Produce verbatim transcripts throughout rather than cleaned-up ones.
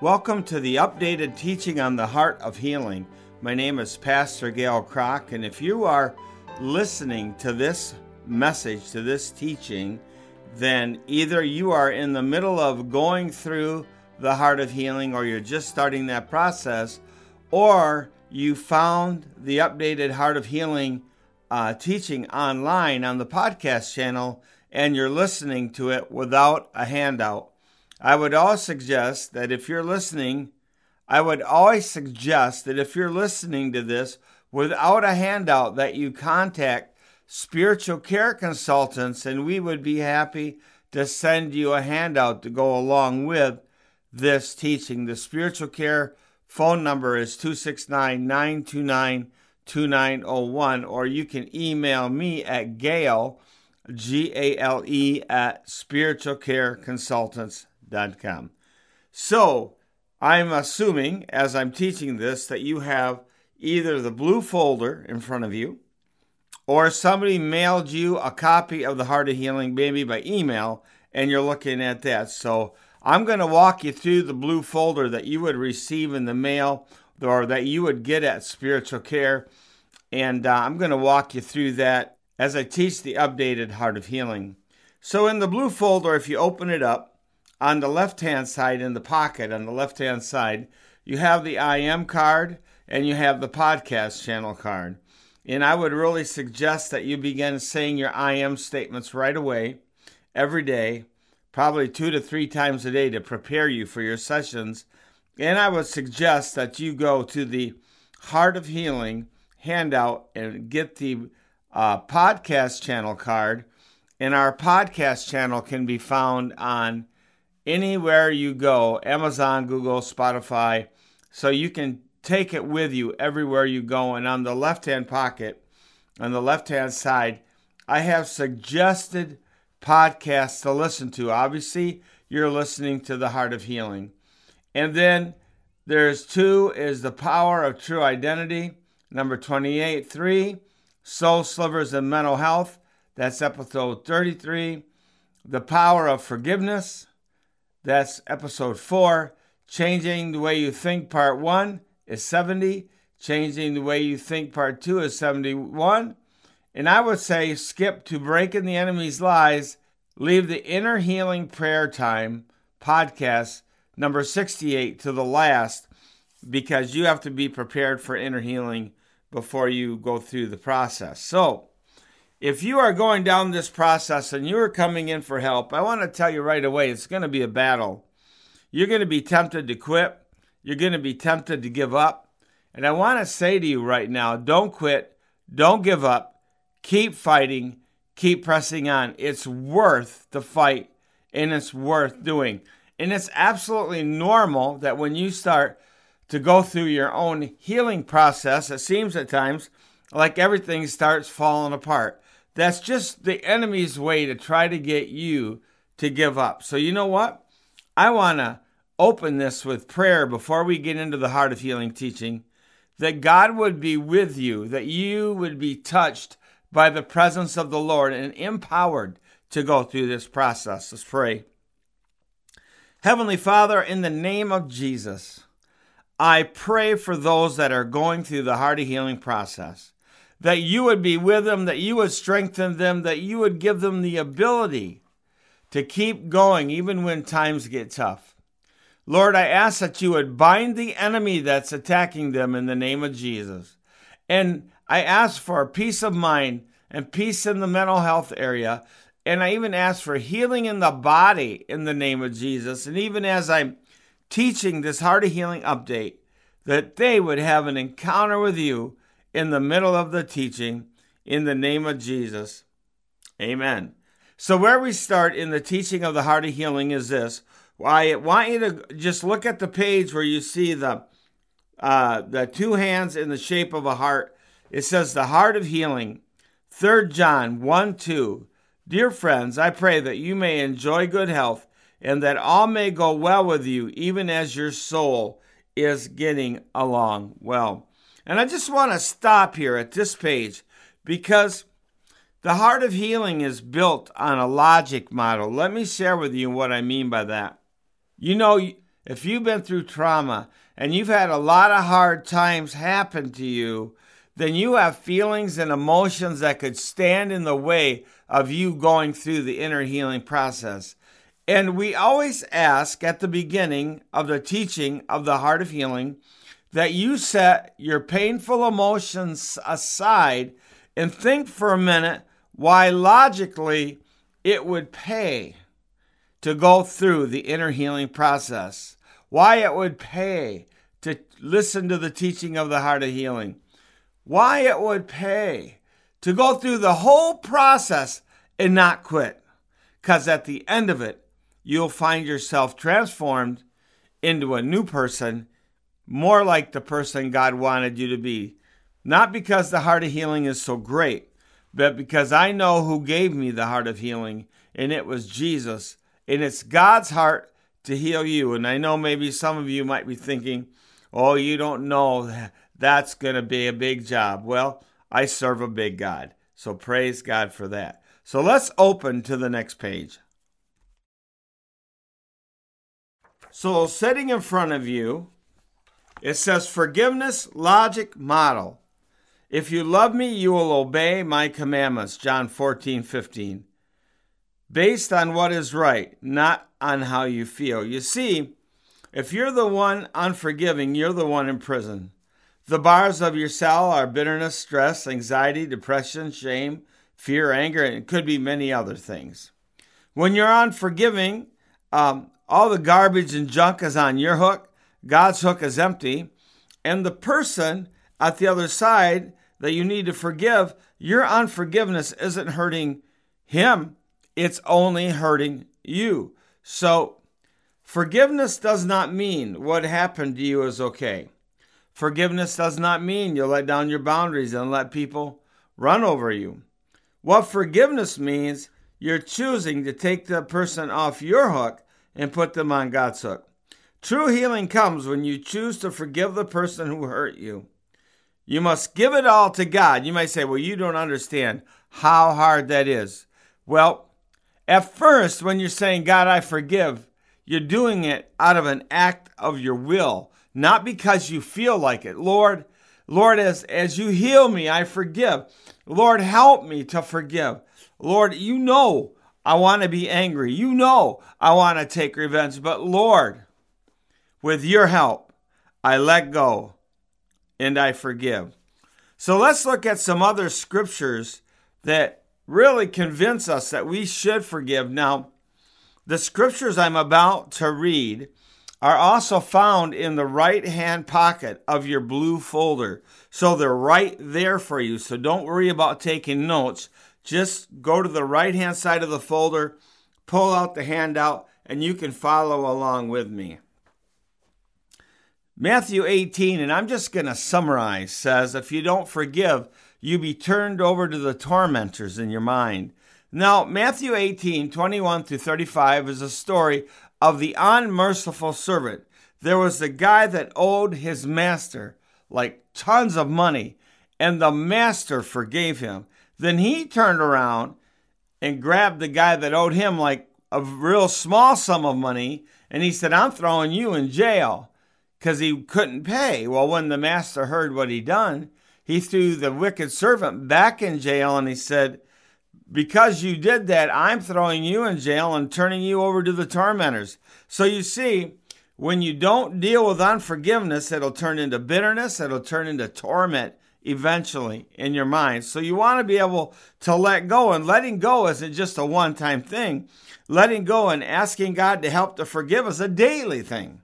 Welcome to the updated teaching on the Heart of Healing. My name is Pastor Gail Kroc, and if you are listening to this message, to this teaching, then either you are in the middle of going through the Heart of Healing, or you're just starting that process, or you found the updated Heart of Healing uh, teaching online on the podcast channel, and you're listening to it without a handout. I would always suggest that if you're listening, I would always suggest that if you're listening to this without a handout, that you contact Spiritual Care Consultants, and we would be happy to send you a handout to go along with this teaching. The Spiritual Care phone number is two six nine, nine two nine, two nine zero one, or you can email me at Gail, G A L E, at spiritual care consultants dot com. So I'm assuming as I'm teaching this that you have either the blue folder in front of you, or somebody mailed you a copy of the Heart of Healing, maybe by email, and you're looking at that. So I'm going to walk you through the blue folder that you would receive in the mail, or that you would get at Spiritual Care, and uh, I'm going to walk you through that as I teach the updated Heart of Healing. So in the blue folder, if you open it up, on the left-hand side in the pocket, on the left-hand side, you have the I Am card, and you have the podcast channel card. And I would really suggest that you begin saying your I Am statements right away, every day, probably two to three times a day, to prepare you for your sessions. And I would suggest that you go to the Heart of Healing handout and get the uh, podcast channel card. And our podcast channel can be found on anywhere you go, Amazon, Google, Spotify, so you can take it with you everywhere you go. And on the left-hand pocket, on the left-hand side, I have suggested podcasts to listen to. Obviously, you're listening to the Heart of Healing. And then there's two is the Power of True Identity, number twenty-eight, three, Soul Slivers and Mental Health, that's episode thirty-three, The Power of Forgiveness, that's episode four, Changing the Way You Think, part one, is seventy. Changing the Way You Think part two is seventy-one. And I would say skip to Breaking the Enemy's Lies. Leave the Inner Healing Prayer Time podcast number sixty-eight to the last, because you have to be prepared for inner healing before you go through the process. So if you are going down this process and you are coming in for help, I want to tell you right away, it's going to be a battle. You're going to be tempted to quit. You're going to be tempted to give up. And I want to say to you right now, don't quit. Don't give up. Keep fighting. Keep pressing on. It's worth the fight, and it's worth doing. And it's absolutely normal that when you start to go through your own healing process, it seems at times like everything starts falling apart. That's just the enemy's way to try to get you to give up. So you know what? I want to open this with prayer before we get into the Heart of Healing teaching, that God would be with you, that you would be touched by the presence of the Lord and empowered to go through this process. Let's pray. Heavenly Father, in the name of Jesus, I pray for those that are going through the Heart of Healing process, that you would be with them, that you would strengthen them, that you would give them the ability to keep going even when times get tough. Lord, I ask that you would bind the enemy that's attacking them in the name of Jesus. And I ask for peace of mind and peace in the mental health area. And I even ask for healing in the body in the name of Jesus. And even as I'm teaching this Heart of Healing update, that they would have an encounter with you in the middle of the teaching in the name of Jesus. Amen. So where we start in the teaching of the Heart of Healing is this. I want you to just look at the page where you see the uh, the two hands in the shape of a heart. It says, the Heart of Healing, Third John one two. Dear friends, I pray that you may enjoy good health and that all may go well with you, even as your soul is getting along well. And I just want to stop here at this page, because the Heart of Healing is built on a logic model. Let me share with you what I mean by that. You know, If you've been through trauma and you've had a lot of hard times happen to you, then you have feelings and emotions that could stand in the way of you going through the inner healing process. And we always ask at the beginning of the teaching of the Heart of Healing that you set your painful emotions aside and think for a minute why logically it would pay to go through the inner healing process, why it would pay to listen to the teaching of the Heart of Healing, why it would pay to go through the whole process and not quit. Because at the end of it, you'll find yourself transformed into a new person, more like the person God wanted you to be. Not because the Heart of Healing is so great, but because I know who gave me the Heart of Healing, and it was Jesus. And it's God's heart to heal you. And I know maybe some of you might be thinking, oh, you don't know, that's going to be a big job. Well, I serve a big God. So praise God for that. So let's open to the next page. So sitting in front of you, it says forgiveness logic model. If you love me, you will obey my commandments, John fourteen fifteen. Based on what is right, not on how you feel. You see, if you're the one unforgiving, you're the one in prison. The bars of your cell are bitterness, stress, anxiety, depression, shame, fear, anger, and it could be many other things. When you're unforgiving, um, all the garbage and junk is on your hook. God's hook is empty. And the person at the other side that you need to forgive, your unforgiveness isn't hurting him. It's only hurting you. So forgiveness does not mean what happened to you is okay. Forgiveness does not mean you let down your boundaries and let people run over you. What forgiveness means, you're choosing to take the person off your hook and put them on God's hook. True healing comes when you choose to forgive the person who hurt you. You must give it all to God. You might say, well, you don't understand how hard that is. Well, at first, when you're saying, God, I forgive, you're doing it out of an act of your will, not because you feel like it. Lord, Lord, as, as you heal me, I forgive. Lord, help me to forgive. Lord, you know I want to be angry. You know I want to take revenge. But Lord, with your help, I let go and I forgive. So let's look at some other scriptures that really convince us that we should forgive. Now, the scriptures I'm about to read are also found in the right-hand pocket of your blue folder. So they're right there for you. So don't worry about taking notes. Just go to the right-hand side of the folder, pull out the handout, and you can follow along with me. Matthew eighteen, and I'm just going to summarize, says, if you don't forgive, you be turned over to the tormentors in your mind. Now, Matthew eighteen, twenty-one through thirty-five is a story of the unmerciful servant. There was the guy that owed his master like tons of money, and the master forgave him. Then he turned around and grabbed the guy that owed him like a real small sum of money, and he said, I'm throwing you in jail because he couldn't pay. Well, when the master heard what he done, he threw the wicked servant back in jail, and he said, because you did that, I'm throwing you in jail and turning you over to the tormentors. So you see, when you don't deal with unforgiveness, it'll turn into bitterness. It'll turn into torment eventually in your mind. So you want to be able to let go, and letting go isn't just a one-time thing. Letting go and asking God to help to forgive is a daily thing.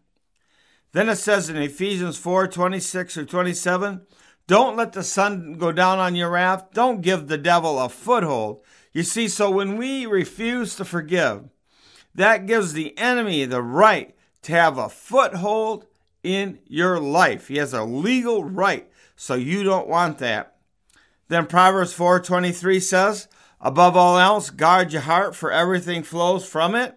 Then it says in Ephesians four, twenty-six through twenty-seven, don't let the sun go down on your wrath. Don't give the devil a foothold. You see, so when we refuse to forgive, that gives the enemy the right to have a foothold in your life. He has a legal right, so you don't want that. Then Proverbs four twenty-three says, above all else, guard your heart, for everything flows from it.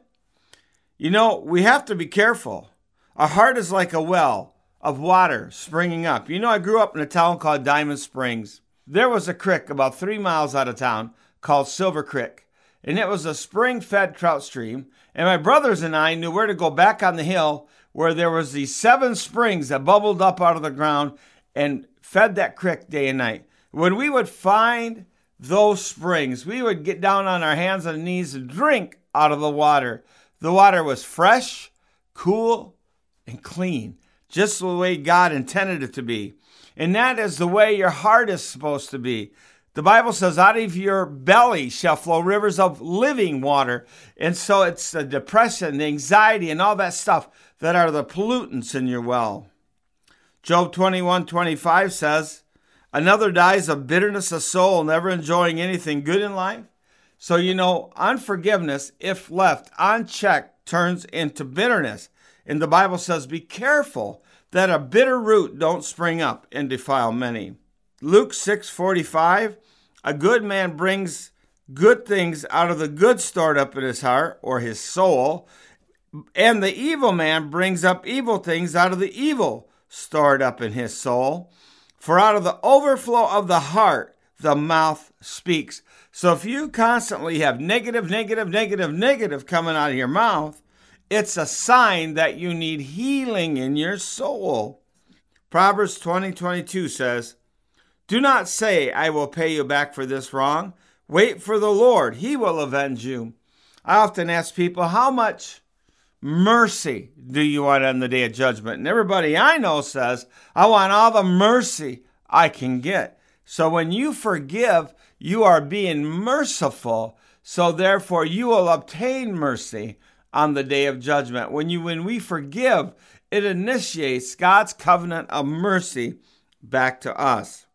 You know, we have to be careful. Our heart is like a well of water springing up. You know, I grew up in a town called Diamond Springs. There was a creek about three miles out of town called Silver Creek, and it was a spring-fed trout stream, and my brothers and I knew where to go back on the hill where there was these seven springs that bubbled up out of the ground and fed that creek day and night. When we would find those springs, we would get down on our hands and knees and drink out of the water. The water was fresh, cool, and clean, just the way God intended it to be. And that is the way your heart is supposed to be. The Bible says, out of your belly shall flow rivers of living water. And so it's the depression, the anxiety, and all that stuff that are the pollutants in your well. Job twenty-one twenty-five says, another dies of bitterness of soul, never enjoying anything good in life. So, you know, unforgiveness, if left unchecked, turns into bitterness. And the Bible says, be careful that a bitter root don't spring up and defile many. Luke six forty-five, a good man brings good things out of the good stored up in his heart or his soul, and the evil man brings up evil things out of the evil stored up in his soul. For out of the overflow of the heart, the mouth speaks. So if you constantly have negative, negative, negative, negative coming out of your mouth, it's a sign that you need healing in your soul. Proverbs twenty twenty-two says, do not say, I will pay you back for this wrong. Wait for the Lord. He will avenge you. I often ask people, how much mercy do you want on the day of judgment? And everybody I know says, I want all the mercy I can get. So when you forgive, you are being merciful. So therefore, you will obtain mercy on the day of judgment. When you, when we forgive, it initiates God's covenant of mercy back to us.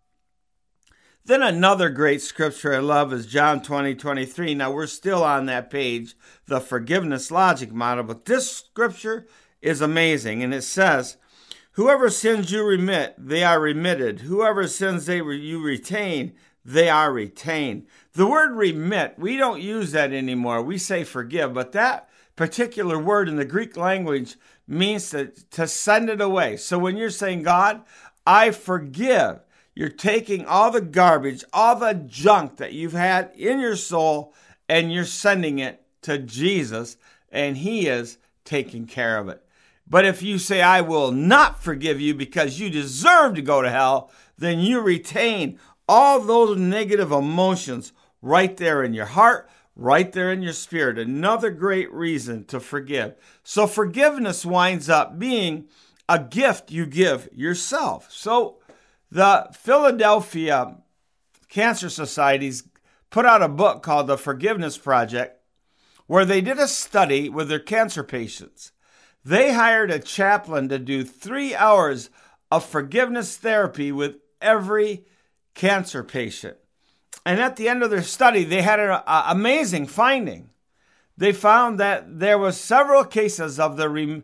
Then another great scripture I love is John twenty twenty-three. Now we're still on that page, the forgiveness logic model, but this scripture is amazing. And it says, whoever sins you remit, they are remitted. Whoever sins they re- you retain, they are retained. The word remit, we don't use that anymore. We say forgive, but that particular word in the Greek language means to, to send it away. So when you're saying, God, I forgive, you're taking all the garbage, all the junk that you've had in your soul, and you're sending it to Jesus, and he is taking care of it. But if you say, I will not forgive you because you deserve to go to hell, then you retain all those negative emotions right there in your heart, right there in your spirit. Another great reason to forgive. So forgiveness winds up being a gift you give yourself. So the Philadelphia Cancer Society's put out a book called The Forgiveness Project, where they did a study with their cancer patients. They hired a chaplain to do three hours of forgiveness therapy with every cancer patient. And at the end of their study, they had an amazing finding. They found that there was several cases of the re-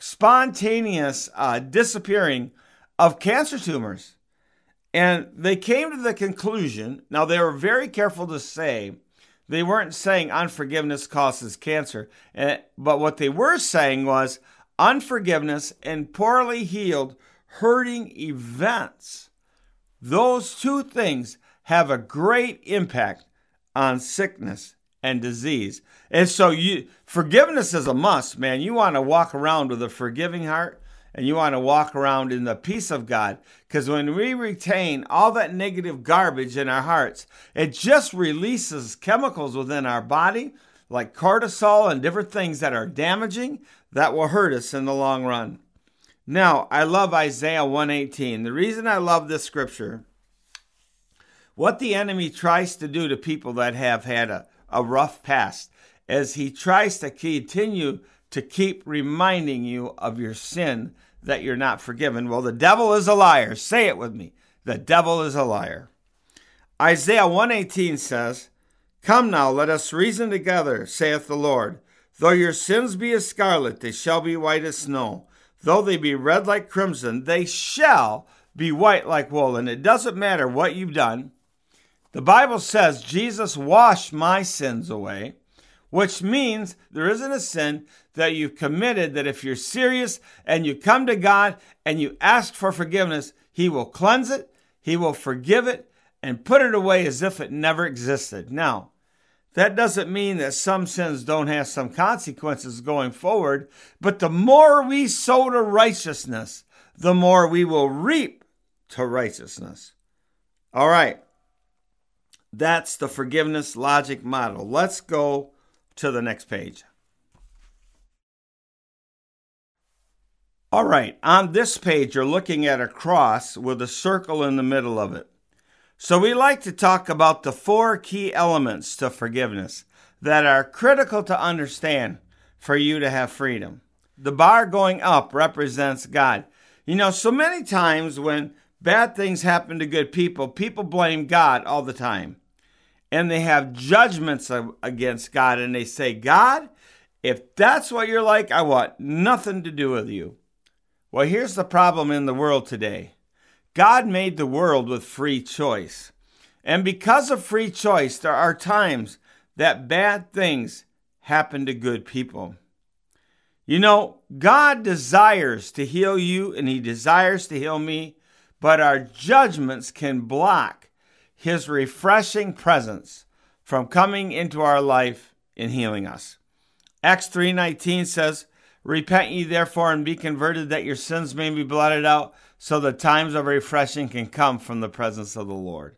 spontaneous uh, disappearing of cancer tumors. And they came to the conclusion, now they were very careful to say, they weren't saying unforgiveness causes cancer, but what they were saying was unforgiveness and poorly healed, hurting events. Those two things have a great impact on sickness and disease. And so you, forgiveness is a must, man. You want to walk around with a forgiving heart, and you want to walk around in the peace of God, because when we retain all that negative garbage in our hearts, it just releases chemicals within our body, like cortisol and different things that are damaging, that will hurt us in the long run. Now, I love Isaiah one eighteen. The reason I love this scripture, what the enemy tries to do to people that have had a, a rough past is he tries to continue to keep reminding you of your sin that you're not forgiven. Well, the devil is a liar. Say it with me. The devil is a liar. Isaiah one eighteen says, come now, let us reason together, saith the Lord. Though your sins be as scarlet, they shall be white as snow. Though they be red like crimson, they shall be white like wool. And it doesn't matter what you've done. The Bible says, Jesus washed my sins away, which means there isn't a sin that you've committed that if you're serious and you come to God and you ask for forgiveness, he will cleanse it, he will forgive it, and put it away as if it never existed. Now, That doesn't mean that some sins don't have some consequences going forward, but the more we sow to righteousness, the more we will reap to righteousness. All right, that's the forgiveness logic model. Let's go to the next page. All right, on this page, you're looking at a cross with a circle in the middle of it. So we like to talk about the four key elements to forgiveness that are critical to understand for you to have freedom. The bar going up represents God. You know, so many times when bad things happen to good people, people blame God all the time. And they have judgments against God, and they say, God, if that's what you're like, I want nothing to do with you. Well, here's the problem in the world today. God made the world with free choice. And because of free choice, there are times that bad things happen to good people. You know, God desires to heal you and he desires to heal me, but our judgments can block his refreshing presence from coming into our life and healing us. Acts three nineteen says, repent ye therefore and be converted that your sins may be blotted out so the times of refreshing can come from the presence of the Lord.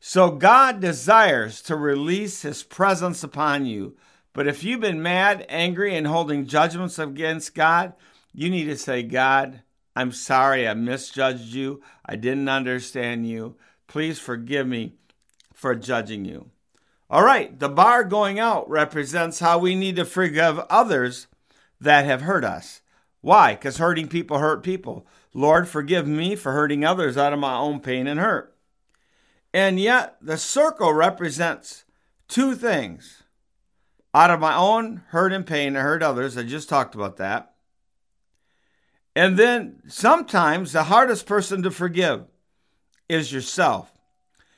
So God desires to release his presence upon you. But if you've been mad, angry, and holding judgments against God, you need to say, God, I'm sorry I misjudged you. I didn't understand you. Please forgive me for judging you. All right, the bar going out represents how we need to forgive others that have hurt us. Why? Because hurting people hurt people. Lord, forgive me for hurting others out of my own pain and hurt. And yet, the circle represents two things. Out of my own hurt and pain, I hurt others. I just talked about that. And then, sometimes, the hardest person to forgive is yourself.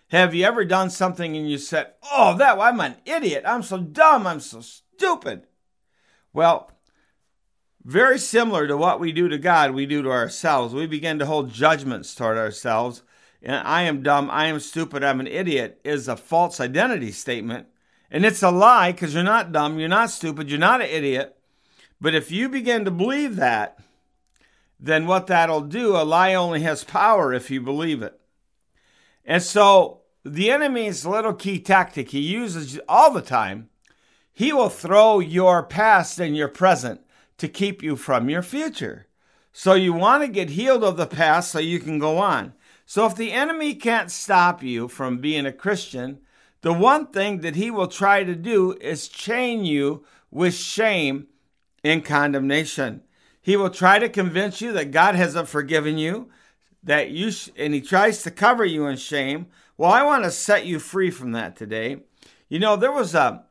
Have you ever done something and you said, oh, that I'm an idiot. I'm so dumb. I'm so stupid. Well, very similar to what we do to God, we do to ourselves. We begin to hold judgments toward ourselves. And I am dumb, I am stupid, I'm an idiot is a false identity statement. And it's a lie because you're not dumb, you're not stupid, you're not an idiot. But if you begin to believe that, then what that'll do, a lie only has power if you believe it. And so the enemy's little key tactic he uses all the time, he will throw your past and your present to keep you from your future. So you want to get healed of the past so you can go on. So if the enemy can't stop you from being a Christian, the one thing that he will try to do is chain you with shame and condemnation. He will try to convince you that God hasn't forgiven you, that you sh- and he tries to cover you in shame. Well, I want to set you free from that today. You know, there was a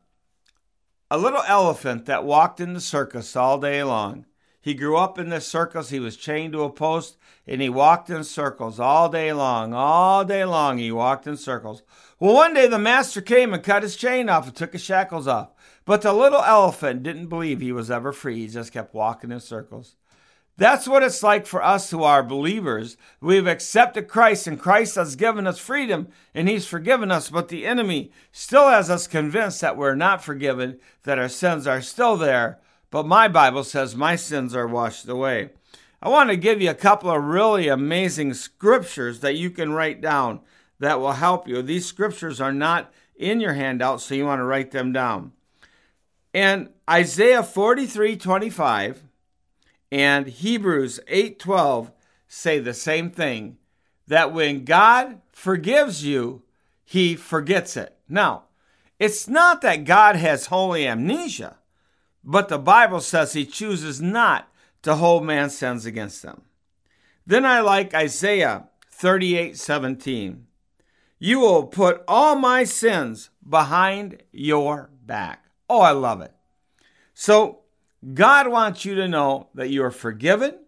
A little elephant that walked in the circus all day long. He grew up in this circus. He was chained to a post, and he walked in circles all day long. All day long, he walked in circles. Well, one day the master came and cut his chain off and took his shackles off. But the little elephant didn't believe he was ever free. He just kept walking in circles. That's what it's like for us who are believers. We've accepted Christ, and Christ has given us freedom, and he's forgiven us, but the enemy still has us convinced that we're not forgiven, that our sins are still there, but my Bible says my sins are washed away. I want to give you a couple of really amazing scriptures that you can write down that will help you. These scriptures are not in your handout, so you want to write them down. In Isaiah forty-three twenty-five. And Hebrews eight twelve say the same thing, that when God forgives you, he forgets it. Now, it's not that God has holy amnesia, but the Bible says he chooses not to hold man's sins against them. Then I like Isaiah thirty-eight seventeen. You will put all my sins behind your back. Oh, I love it. So, God wants you to know that you are forgiven,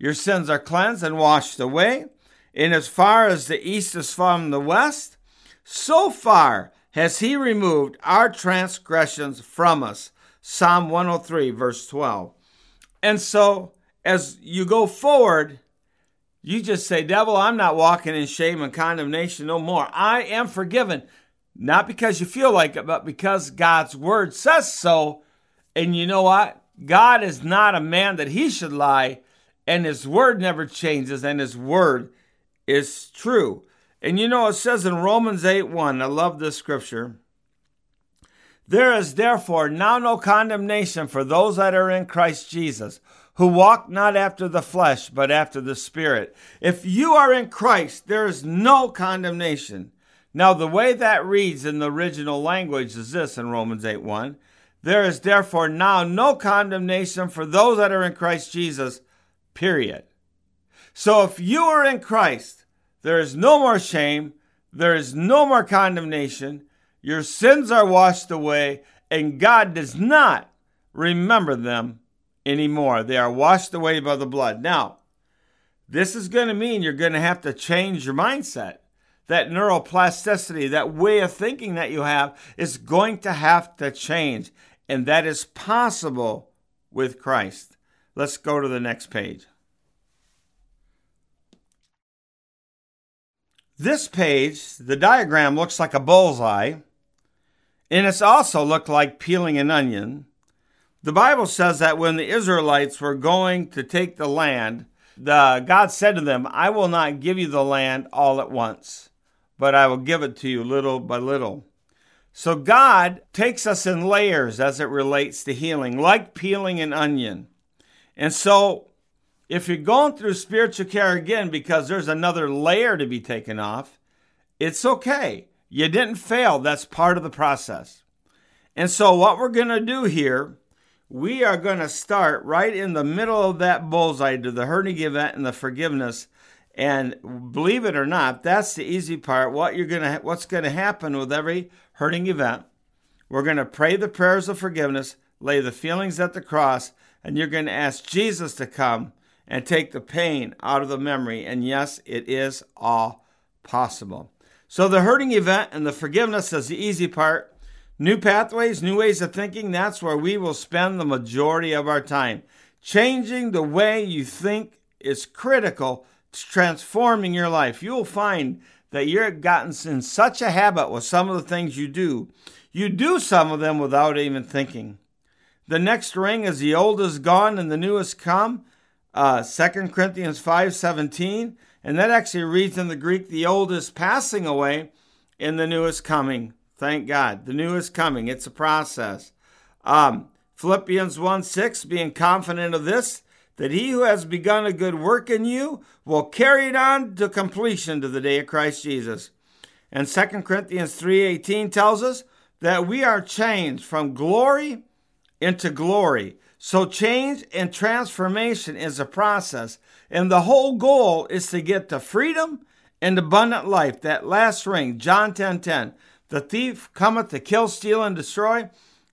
your sins are cleansed and washed away, and as far as the east is from the west, so far has he removed our transgressions from us. Psalm one oh three, verse twelve. And so, as you go forward, you just say, devil, I'm not walking in shame and condemnation no more. I am forgiven. Not because you feel like it, but because God's word says so. And you know what? God is not a man that he should lie, and his word never changes, and his word is true. And you know, it says in Romans eight one, I love this scripture, there is therefore now no condemnation for those that are in Christ Jesus, who walk not after the flesh, but after the Spirit. If you are in Christ, there is no condemnation. Now, the way that reads in the original language is this in Romans eight one, there is therefore now no condemnation for those that are in Christ Jesus, period. So if you are in Christ, there is no more shame, there is no more condemnation, your sins are washed away, and God does not remember them anymore. They are washed away by the blood. Now, this is going to mean you're going to have to change your mindset. That neuroplasticity, that way of thinking that you have is going to have to change. And that is possible with Christ. Let's go to the next page. This page, the diagram looks like a bullseye, and it's also looked like peeling an onion. The Bible says that when the Israelites were going to take the land, the, God said to them, I will not give you the land all at once, but I will give it to you little by little. So God takes us in layers as it relates to healing, like peeling an onion. And so if you're going through spiritual care again because there's another layer to be taken off, it's okay. You didn't fail. That's part of the process. And so what we're going to do here, we are going to start right in the middle of that bullseye to the hurting event and the forgiveness. And believe it or not, that's the easy part. What you're going to, what's going to happen with every hurting event, we're going to pray the prayers of forgiveness, lay the feelings at the cross, and you're going to ask Jesus to come and take the pain out of the memory. And yes, it is all possible. So the hurting event and the forgiveness is the easy part. New pathways, new ways of thinking, that's where we will spend the majority of our time. Changing the way you think is critical to transforming your life. You'll find that you've gotten in such a habit with some of the things you do. You do some of them without even thinking. The next ring is the old is gone and the new is come. Uh, Second Corinthians five seventeen, and that actually reads in the Greek, the old is passing away and the new is coming. Thank God. The new is coming. It's a process. Um, Philippians one six, being confident of this, that he who has begun a good work in you will carry it on to completion to the day of Christ Jesus. And Second Corinthians three eighteen tells us that we are changed from glory into glory. So change and transformation is a process, and the whole goal is to get to freedom and abundant life. That last ring, John ten ten, the thief cometh to kill, steal, and destroy,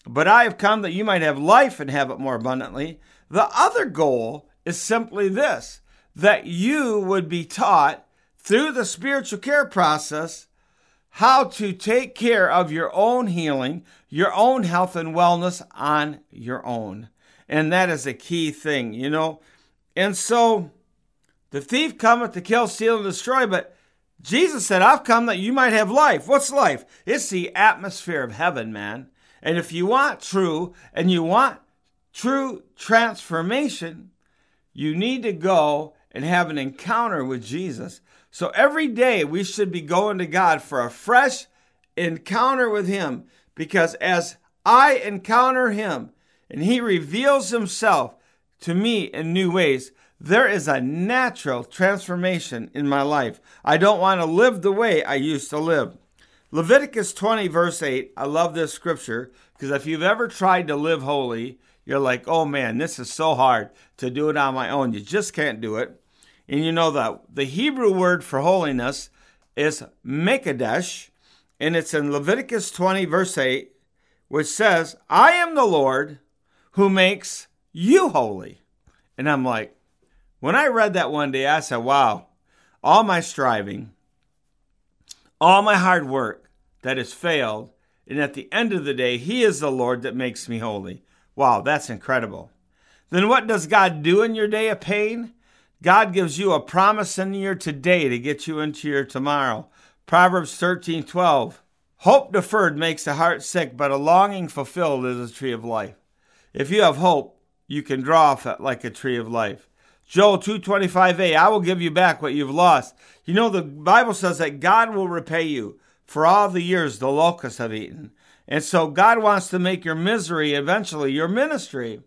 but I have come that you might have life and have it more abundantly. The other goal is simply this, that you would be taught through the spiritual care process how to take care of your own healing, your own health and wellness on your own. And that is a key thing, you know. And so the thief cometh to kill, steal, and destroy, but Jesus said, I've come that you might have life. What's life? It's the atmosphere of heaven, man. And if you want true, and you want true transformation, you need to go and have an encounter with Jesus. So every day we should be going to God for a fresh encounter with him, because as I encounter him and he reveals himself to me in new ways, there is a natural transformation in my life. I don't want to live the way I used to live. Leviticus twenty verse eight, I love this scripture, because if you've ever tried to live holy, you're like, oh man, this is so hard to do it on my own. You just can't do it. And you know that the Hebrew word for holiness is mekadesh, and it's in Leviticus twenty verse eight, which says, I am the Lord who makes you holy. And I'm like, when I read that one day, I said, wow, all my striving, all my hard work that has failed, and at the end of the day, he is the Lord that makes me holy. Wow, that's incredible. Then what does God do in your day of pain? God gives you a promise in your today to get you into your tomorrow. Proverbs thirteen twelve, Hope deferred makes the heart sick, but a longing fulfilled is a tree of life. If you have hope, you can draw off it like a tree of life. Joel two twenty-five a, I will give you back what you've lost. You know, the Bible says that God will repay you for all the years the locusts have eaten. And so God wants to make your misery eventually your ministry.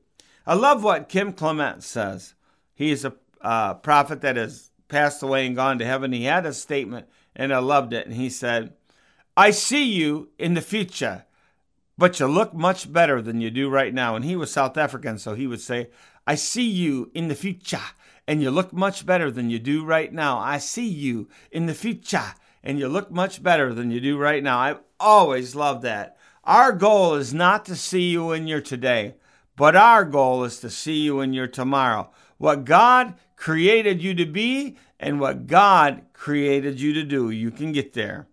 I love what Kim Clement says. He is a uh, prophet that has passed away and gone to heaven. He had a statement, and I loved it. And he said, I see you in the future, but you look much better than you do right now. And he was South African, so he would say, I see you in the future, and you look much better than you do right now. I see you in the future, and you look much better than you do right now. I've always loved that. Our goal is not to see you in your today, but our goal is to see you in your tomorrow. What God created you to be and what God created you to do, you can get there.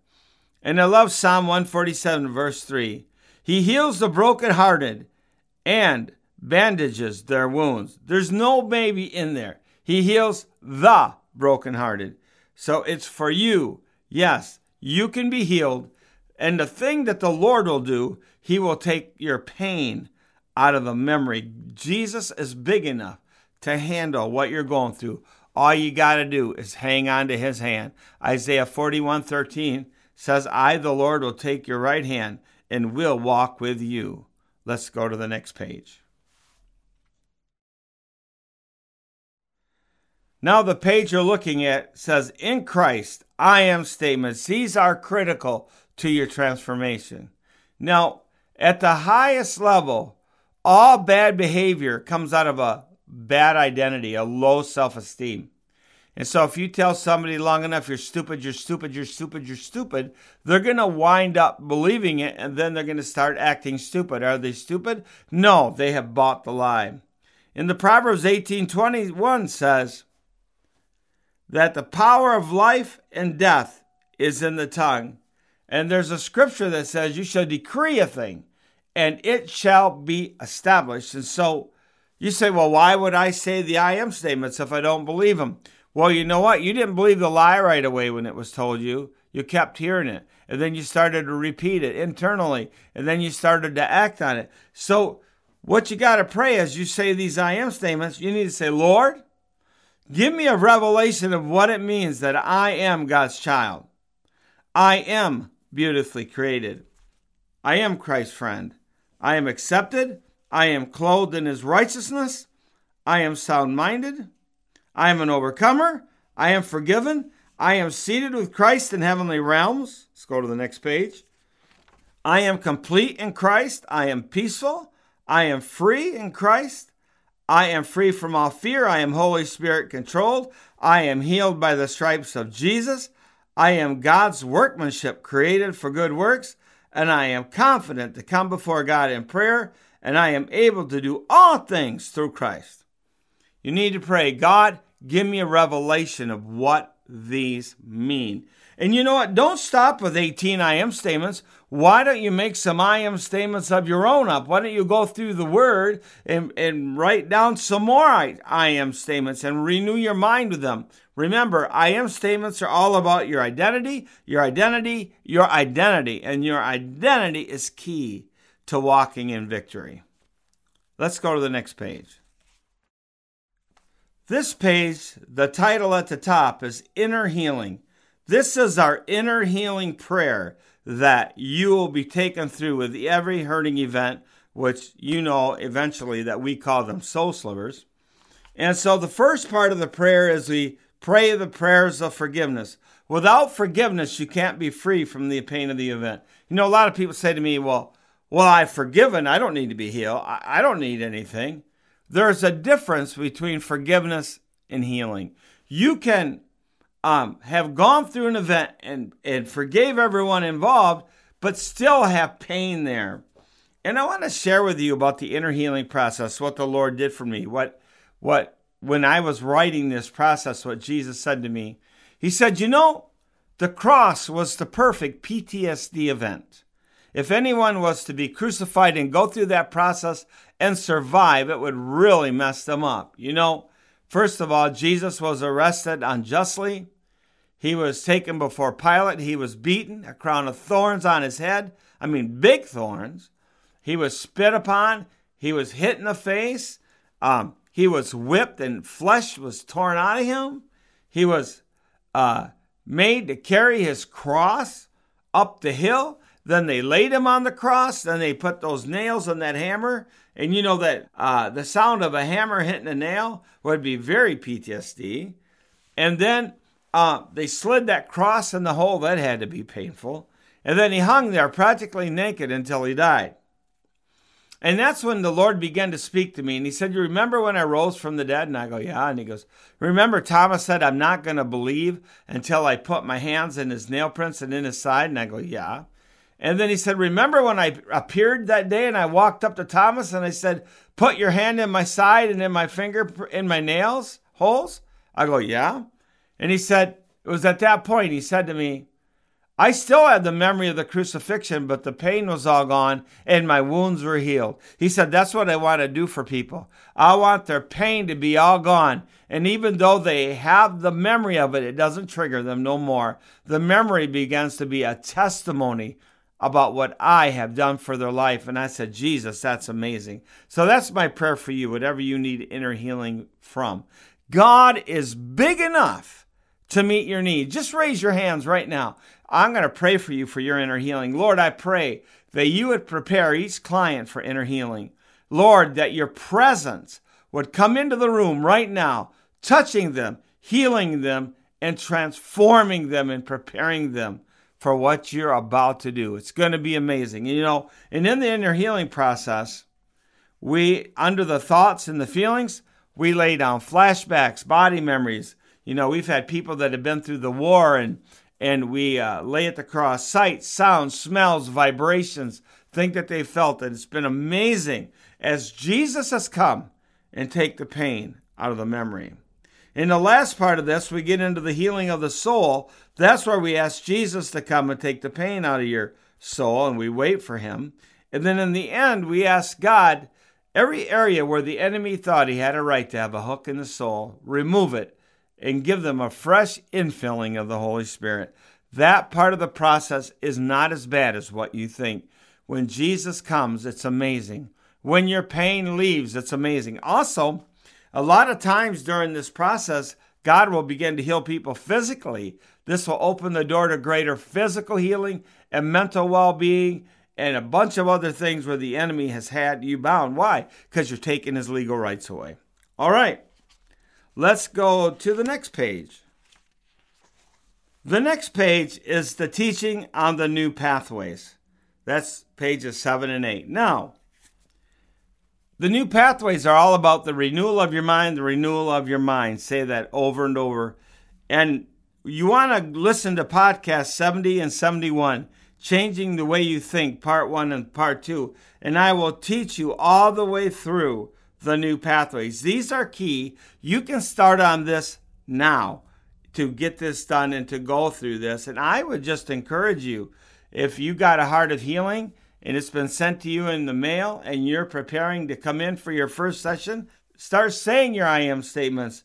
And I love Psalm one forty-seven, verse three. He heals the brokenhearted and bandages their wounds. There's no baby in there. He heals the brokenhearted. So it's for you. Yes, you can be healed. And the thing that the Lord will do, he will take your pain out of the memory. Jesus is big enough to handle what you're going through. All you got to do is hang on to his hand. Isaiah forty-one thirteen says, I, the Lord, will take your right hand and will walk with you. Let's go to the next page. Now the page you're looking at says, in Christ, I am statements. These are critical to your transformation. Now, at the highest level, all bad behavior comes out of a bad identity, a low self-esteem. And so if you tell somebody long enough, you're stupid, you're stupid, you're stupid, you're stupid, they're going to wind up believing it, and then they're going to start acting stupid. Are they stupid? No, they have bought the lie. In the Proverbs eighteen twenty-one says that the power of life and death is in the tongue. And there's a scripture that says you shall decree a thing and it shall be established. And so you say, well, why would I say the I am statements if I don't believe them? Well, you know what? You didn't believe the lie right away when it was told you. You kept hearing it. And then you started to repeat it internally. And then you started to act on it. So what you got to pray as you say these I am statements, you need to say, Lord, give me a revelation of what it means that I am God's child. I am beautifully created. I am Christ's friend. I am accepted. I am clothed in his righteousness. I am sound-minded. I am an overcomer. I am forgiven. I am seated with Christ in heavenly realms. Let's go to the next page. I am complete in Christ. I am peaceful. I am free in Christ. I am free from all fear. I am Holy Spirit controlled. I am healed by the stripes of Jesus. I am God's workmanship created for good works, and I am confident to come before God in prayer, and I am able to do all things through Christ. You need to pray, God, give me a revelation of what these mean. And you know what? Don't stop with eighteen I am statements. Why don't you make some I am statements of your own up? Why don't you go through the Word and, and write down some more I, I am statements and renew your mind with them? Remember, I am statements are all about your identity, your identity, your identity, and your identity is key to walking in victory. Let's go to the next page. This page, the title at the top is Inner Healing. This is our inner healing prayer that you will be taken through with every hurting event, which you know eventually that we call them soul slivers. And so the first part of the prayer is we pray the prayers of forgiveness. Without forgiveness, you can't be free from the pain of the event. You know, a lot of people say to me, well, well, I've forgiven. I don't need to be healed. I don't need anything. There's a difference between forgiveness and healing. You can um, have gone through an event and, and forgave everyone involved, but still have pain there. And I want to share with you about the inner healing process, what the Lord did for me, what, what, when I was writing this process, what Jesus said to me. He said, you know, the cross was the perfect P T S D event. If anyone was to be crucified and go through that process and survive, it would really mess them up. You know, first of all, Jesus was arrested unjustly. He was taken before Pilate. He was beaten, a crown of thorns on his head. I mean, big thorns. He was spit upon. He was hit in the face. Um, he was whipped and flesh was torn out of him. He was uh, made to carry his cross up the hill. Then they laid him on the cross. Then they put those nails on that hammer. And you know that uh, the sound of a hammer hitting a nail would be very P T S D. And then uh, they slid that cross in the hole. That had to be painful. And then he hung there practically naked until he died. And that's when the Lord began to speak to me. And he said, you remember when I rose from the dead? And I go, yeah. And he goes, remember Thomas said, I'm not going to believe until I put my hands in his nail prints and in his side. And I go, yeah. And then he said, remember when I appeared that day and I walked up to Thomas and I said, put your hand in my side and in my finger, in my nails, holes? I go, yeah. And he said, it was at that point, he said to me, I still had the memory of the crucifixion, but the pain was all gone and my wounds were healed. He said, that's what I want to do for people. I want their pain to be all gone. And even though they have the memory of it, it doesn't trigger them no more. The memory begins to be a testimony about what I have done for their life. And I said, Jesus, that's amazing. So that's my prayer for you, whatever you need inner healing from. God is big enough to meet your need. Just raise your hands right now. I'm going to pray for you for your inner healing. Lord, I pray that you would prepare each client for inner healing. Lord, that your presence would come into the room right now, touching them, healing them, and transforming them and preparing them for what you're about to do. It's going to be amazing. You know, and in the inner healing process, we, under the thoughts and the feelings, we lay down flashbacks, body memories. You know, we've had people that have been through the war, and and we uh, lay at the cross sights, sounds, smells, vibrations, think that they felt it. It's been amazing as Jesus has come and take the pain out of the memory. In the last part of this, we get into the healing of the soul. That's where we ask Jesus to come and take the pain out of your soul, and we wait for him. And then in the end, we ask God, every area where the enemy thought he had a right to have a hook in the soul, remove it and give them a fresh infilling of the Holy Spirit. That part of the process is not as bad as what you think. When Jesus comes, it's amazing. When your pain leaves, it's amazing. Also, a lot of times during this process, God will begin to heal people physically. This will open the door to greater physical healing and mental well-being and a bunch of other things where the enemy has had you bound. Why? Because you're taking his legal rights away. All right, let's go to the next page. The next page is the teaching on the new pathways. That's pages seven and eight. Now, the new pathways are all about the renewal of your mind, the renewal of your mind. Say that over and over. And you want to listen to podcasts seventy and seventy-one, Changing the Way You Think, part one and part two. And I will teach you all the way through the new pathways. These are key. You can start on this now to get this done and to go through this. And I would just encourage you, if you got a heart of healing, and it's been sent to you in the mail, and you're preparing to come in for your first session, start saying your I am statements.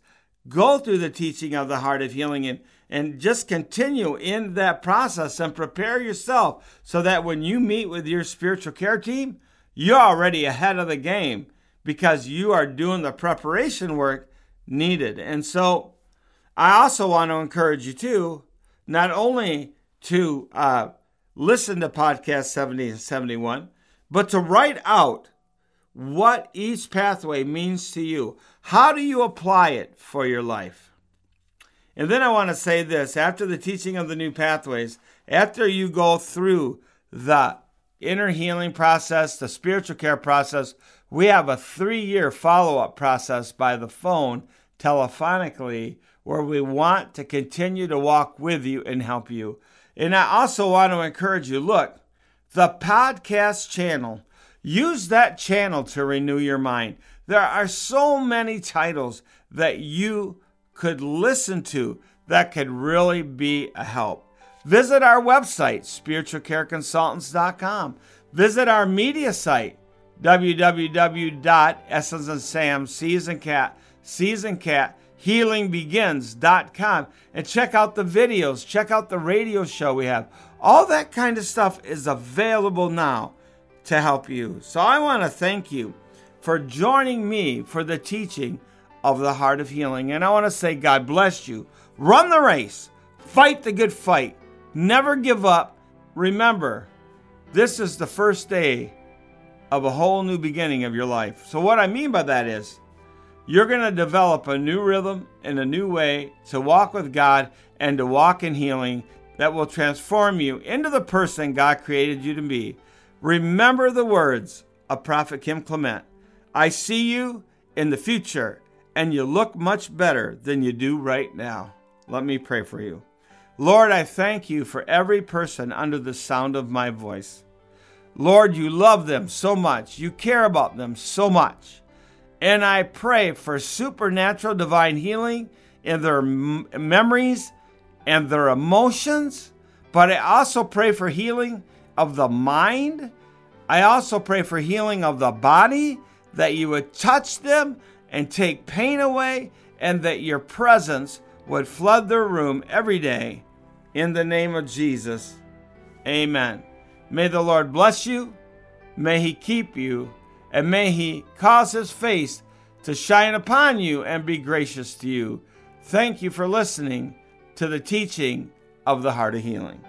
Go through the teaching of the heart of healing and, and just continue in that process and prepare yourself so that when you meet with your spiritual care team, you're already ahead of the game because you are doing the preparation work needed. And so I also want to encourage you too, not only to uh, listen to podcast seventy and seventy-one, but to write out what each pathway means to you. How do you apply it for your life? And then I want to say this, after the teaching of the new pathways, after you go through the inner healing process, the spiritual care process, we have a three-year follow-up process by the phone, telephonically, where we want to continue to walk with you and help you. And I also want to encourage you, look, the podcast channel, use that channel to renew your mind. There are so many titles that you could listen to that could really be a help. Visit our website, spiritual care consultants dot com. Visit our media site, w w w dot essence and sam season cat season cat healing begins dot com, and check out the videos, check out the radio show we have. All that kind of stuff is available now to help you. So I want to thank you for joining me for the teaching of the Heart of Healing. And I want to say God bless you. Run the race. Fight the good fight. Never give up. Remember, this is the first day of a whole new beginning of your life. So what I mean by that is, you're going to develop a new rhythm and a new way to walk with God and to walk in healing that will transform you into the person God created you to be. Remember the words of Prophet Kim Clement. I see you in the future, and you look much better than you do right now. Let me pray for you. Lord, I thank you for every person under the sound of my voice. Lord, you love them so much. You care about them so much. And I pray for supernatural divine healing in their m- memories and their emotions. But I also pray for healing of the mind. I also pray for healing of the body, that you would touch them and take pain away, and that your presence would flood their room every day. In the name of Jesus, amen. May the Lord bless you, may he keep you, and may he cause his face to shine upon you and be gracious to you. Thank you for listening to the teaching of the Heart of Healing.